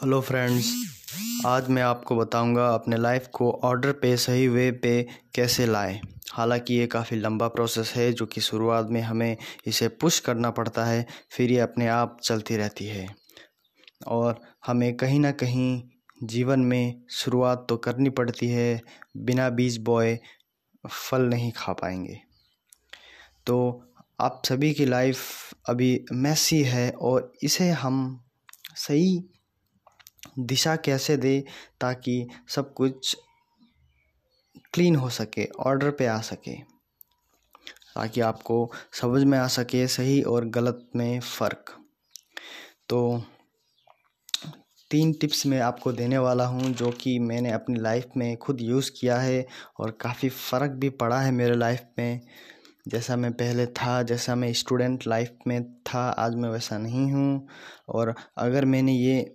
Hello friends, आज मैं आपको बताऊंगा अपने लाइफ को ऑर्डर पे सही वे पे कैसे लाएं। हालांकि ये काफ़ी लंबा प्रोसेस है जो कि शुरुआत में हमें इसे पुश करना पड़ता है, फिर ये अपने आप चलती रहती है और हमें कहीं ना कहीं जीवन में शुरुआत तो करनी पड़ती है। बिना बीज बोए फल नहीं खा पाएंगे। तो आप सभी की लाइफ अभी मैसी है और इसे हम सही दिशा कैसे दें ताकि सब कुछ क्लीन हो सके, ऑर्डर पे आ सके, ताकि आपको समझ में आ सके सही और गलत में फ़र्क। तो 3 टिप्स मैं आपको देने वाला हूं जो कि मैंने अपनी लाइफ में खुद यूज़ किया है और काफ़ी फ़र्क भी पड़ा है मेरे लाइफ में। जैसा मैं पहले था, जैसा मैं स्टूडेंट लाइफ में था, आज मैं वैसा नहीं हूं। और अगर मैंने ये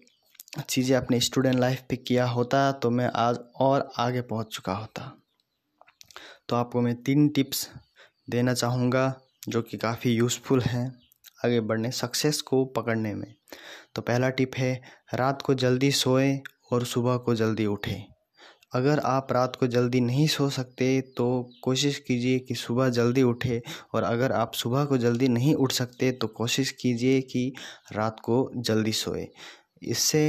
चीज़ें अपने स्टूडेंट लाइफ पे किया होता तो मैं आज और आगे पहुंच चुका होता। तो आपको मैं 3 टिप्स देना चाहूँगा जो कि काफ़ी यूज़फुल हैं आगे बढ़ने, सक्सेस को पकड़ने में। तो पहला टिप है, रात को जल्दी सोए और सुबह को जल्दी उठें। अगर आप रात को जल्दी नहीं सो सकते तो कोशिश कीजिए कि सुबह जल्दी उठे, और अगर आप सुबह को जल्दी नहीं उठ सकते तो कोशिश कीजिए कि रात को जल्दी सोए। इससे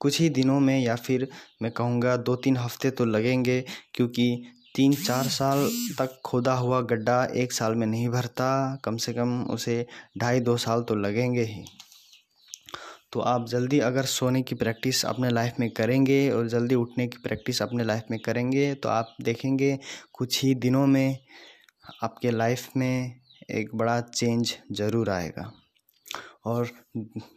कुछ ही दिनों में, या फिर मैं कहूँगा 2-3 हफ्ते तो लगेंगे, क्योंकि 3-4 साल तक खोदा हुआ गड्ढा 1 साल में नहीं भरता। कम से कम उसे 2.5-2 साल तो लगेंगे ही। तो आप जल्दी अगर सोने की प्रैक्टिस अपने लाइफ में करेंगे और जल्दी उठने की प्रैक्टिस अपने लाइफ में करेंगे तो आप देखेंगे कुछ ही दिनों में आपके लाइफ में एक बड़ा चेंज ज़रूर आएगा। और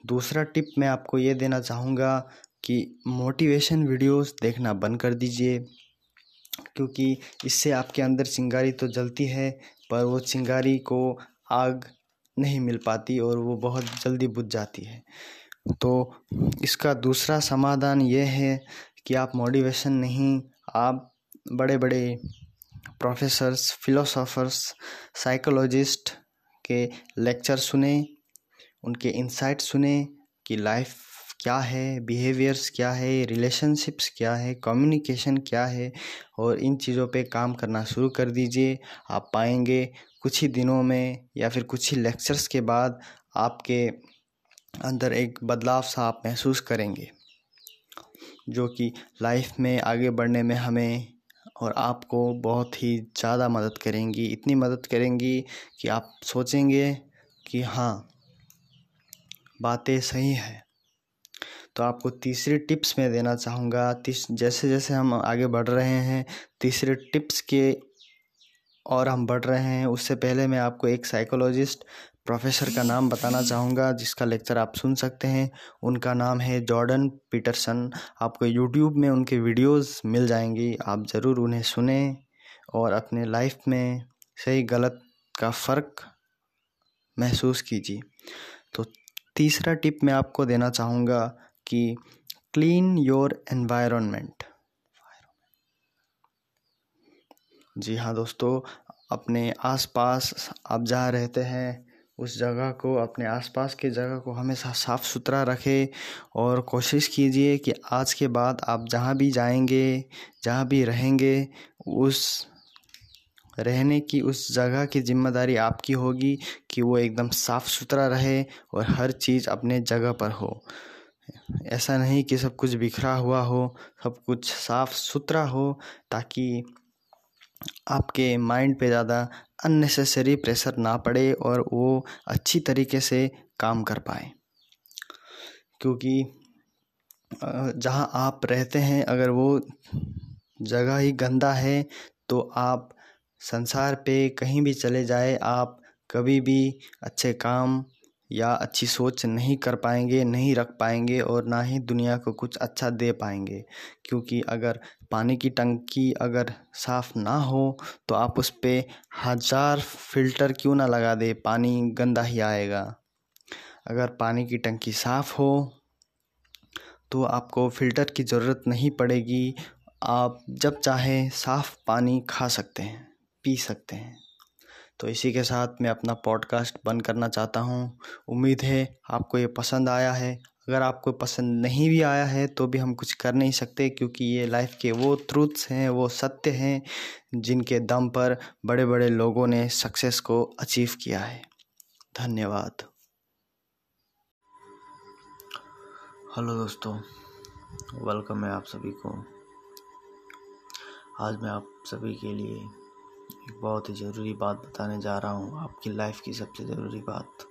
दूसरा टिप मैं आपको ये देना चाहूँगा कि मोटिवेशन वीडियोस देखना बंद कर दीजिए, क्योंकि इससे आपके अंदर चिंगारी तो जलती है पर वो चिंगारी को आग नहीं मिल पाती और वो बहुत जल्दी बुझ जाती है। तो इसका दूसरा समाधान ये है कि आप मोटिवेशन नहीं, आप बड़े बड़े प्रोफेसर्स, फिलोसोफर्स, साइकोलॉजिस्ट के लेक्चर सुने, उनके इनसाइट सुने कि लाइफ क्या है, बिहेवियर्स क्या है, रिलेशनशिप्स क्या है, कम्युनिकेशन क्या है, और इन चीज़ों पे काम करना शुरू कर दीजिए। आप पाएंगे कुछ ही दिनों में या फिर कुछ ही लेक्चर्स के बाद आपके अंदर एक बदलाव सा आप महसूस करेंगे जो कि लाइफ में आगे बढ़ने में हमें और आपको बहुत ही ज़्यादा मदद करेंगी। इतनी मदद करेंगी कि आप सोचेंगे कि हाँ, बातें सही है। तो आपको तीसरी टिप्स में देना चाहूँगा, जैसे जैसे हम आगे बढ़ रहे हैं, तीसरे टिप्स के और हम बढ़ रहे हैं। उससे पहले मैं आपको एक साइकोलॉजिस्ट प्रोफेसर का नाम बताना चाहूँगा जिसका लेक्चर आप सुन सकते हैं। उनका नाम है जॉर्डन पीटरसन। आपको यूट्यूब में उनके वीडियोस मिल जाएंगी, आप ज़रूर उन्हें सुने और अपने लाइफ में सही गलत का फ़र्क महसूस कीजिए। तो तीसरा टिप मैं आपको देना चाहूँगा कि क्लीन योर एनवायरनमेंट। जी हाँ दोस्तों, अपने आसपास आप जहाँ रहते हैं उस जगह को, अपने आसपास के जगह को हमेशा साफ़ सुथरा रखें। और कोशिश कीजिए कि आज के बाद आप जहाँ भी जाएंगे, जहाँ भी रहेंगे, उस रहने की, उस जगह की जिम्मेदारी आपकी होगी कि वो एकदम साफ़ सुथरा रहे और हर चीज़ अपने जगह पर हो। ऐसा नहीं कि सब कुछ बिखरा हुआ हो, सब कुछ साफ़ सुथरा हो, ताकि आपके माइंड पे ज़्यादा अननेसेसरी प्रेशर ना पड़े और वो अच्छी तरीके से काम कर पाए। क्योंकि जहाँ आप रहते हैं अगर वो जगह ही गंदा है तो आप संसार पे कहीं भी चले जाए, आप कभी भी अच्छे काम या अच्छी सोच नहीं कर पाएंगे, नहीं रख पाएंगे, और ना ही दुनिया को कुछ अच्छा दे पाएंगे। क्योंकि अगर पानी की टंकी अगर साफ़ ना हो तो आप उस पे 1000 फिल्टर क्यों ना लगा दे, पानी गंदा ही आएगा। अगर पानी की टंकी साफ़ हो तो आपको फ़िल्टर की ज़रूरत नहीं पड़ेगी, आप जब चाहे साफ़ पानी खा सकते हैं, पी सकते हैं। तो इसी के साथ मैं अपना पॉडकास्ट बंद करना चाहता हूँ। उम्मीद है आपको ये पसंद आया है। अगर आपको पसंद नहीं भी आया है तो भी हम कुछ कर नहीं सकते, क्योंकि ये लाइफ के वो ट्रूथ्स हैं, वो सत्य हैं जिनके दम पर बड़े बड़े लोगों ने सक्सेस को अचीव किया है। धन्यवाद। हेलो दोस्तों, वेलकम है आप सभी को। आज मैं आप सभी के लिए एक बहुत ही ज़रूरी बात बताने जा रहा हूँ, आपकी लाइफ की सबसे ज़रूरी बात।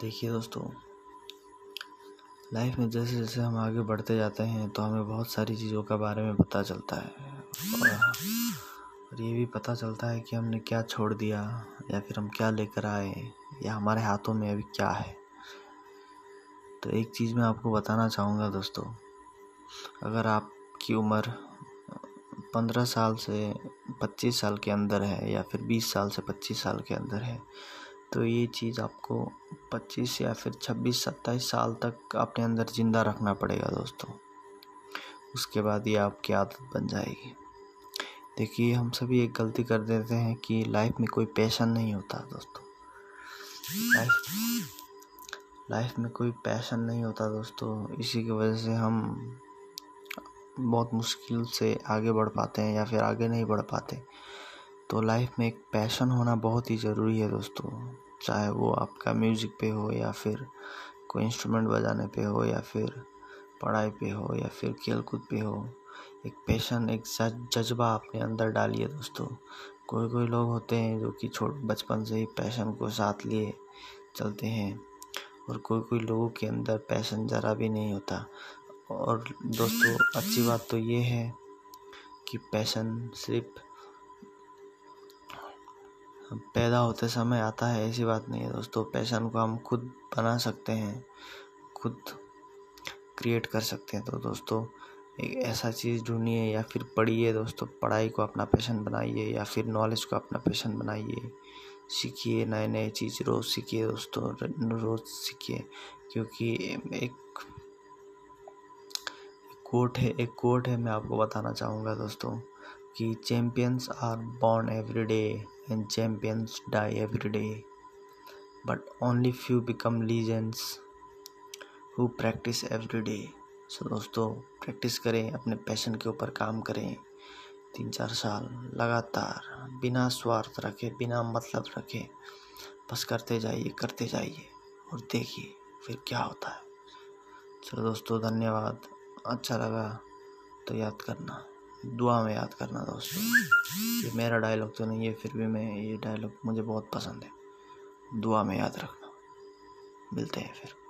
देखिए दोस्तों, लाइफ में जैसे जैसे हम आगे बढ़ते जाते हैं तो हमें बहुत सारी चीज़ों के बारे में पता चलता है, और ये भी पता चलता है कि हमने क्या छोड़ दिया या फिर हम क्या लेकर आए या हमारे हाथों में अभी क्या है। तो एक चीज़ मैं आपको बताना चाहूँगा दोस्तों, अगर आपकी उम्र 15 साल से 25 साल के अंदर है या फिर 20 साल से 25 साल के अंदर है, तो ये चीज़ आपको 25 या फिर 26-27 साल तक अपने अंदर ज़िंदा रखना पड़ेगा दोस्तों। उसके बाद ये आपकी आदत बन जाएगी। देखिए, हम सभी एक गलती कर देते हैं कि लाइफ में कोई पैशन नहीं होता दोस्तों, लाइफ में कोई पैशन नहीं होता दोस्तों। इसी की वजह से हम बहुत मुश्किल से आगे बढ़ पाते हैं या फिर आगे नहीं बढ़ पाते। तो लाइफ में एक पैशन होना बहुत ही ज़रूरी है दोस्तों, चाहे वो आपका म्यूज़िक पे हो या फिर कोई इंस्ट्रूमेंट बजाने पे हो या फिर पढ़ाई पे हो या फिर खेलकूद पे हो। एक पैशन, एक जज्बा अपने अंदर डालिए दोस्तों। कोई कोई लोग होते हैं जो कि बचपन से ही पैशन को साथ लिए चलते हैं, और कोई कोई लोगों के अंदर पैशन ज़रा भी नहीं होता। और दोस्तों अच्छी बात तो ये है कि पैशन सिर्फ पैदा होते समय आता है, ऐसी बात नहीं है दोस्तों। पैशन को हम खुद बना सकते हैं, खुद क्रिएट कर सकते हैं। तो दोस्तों एक ऐसा चीज़ ढूंढिए या फिर पढ़िए दोस्तों, पढ़ाई को अपना पैशन बनाइए या फिर नॉलेज को अपना पैशन बनाइए। सीखिए, नए नए चीज़ रोज़ सीखिए दोस्तों, रोज़ सीखिए। क्योंकि एक कोट है, मैं आपको बताना चाहूँगा दोस्तों कि champions are born every day and champions die every day, but only few become legends who practice every day. So दोस्तों, प्रैक्टिस करें, अपने पैशन के ऊपर काम करें 3-4 साल लगातार, बिना स्वार्थ रखे, बिना मतलब रखे, बस करते जाइए और देखिए फिर क्या होता है। चलो दोस्तों, धन्यवाद। अच्छा लगा तो याद करना, दुआ में याद करना दोस्तों। ये मेरा डायलॉग तो नहीं है, फिर भी मैं ये डायलॉग मुझे बहुत पसंद है। दुआ में याद रखना। मिलते हैं फिर।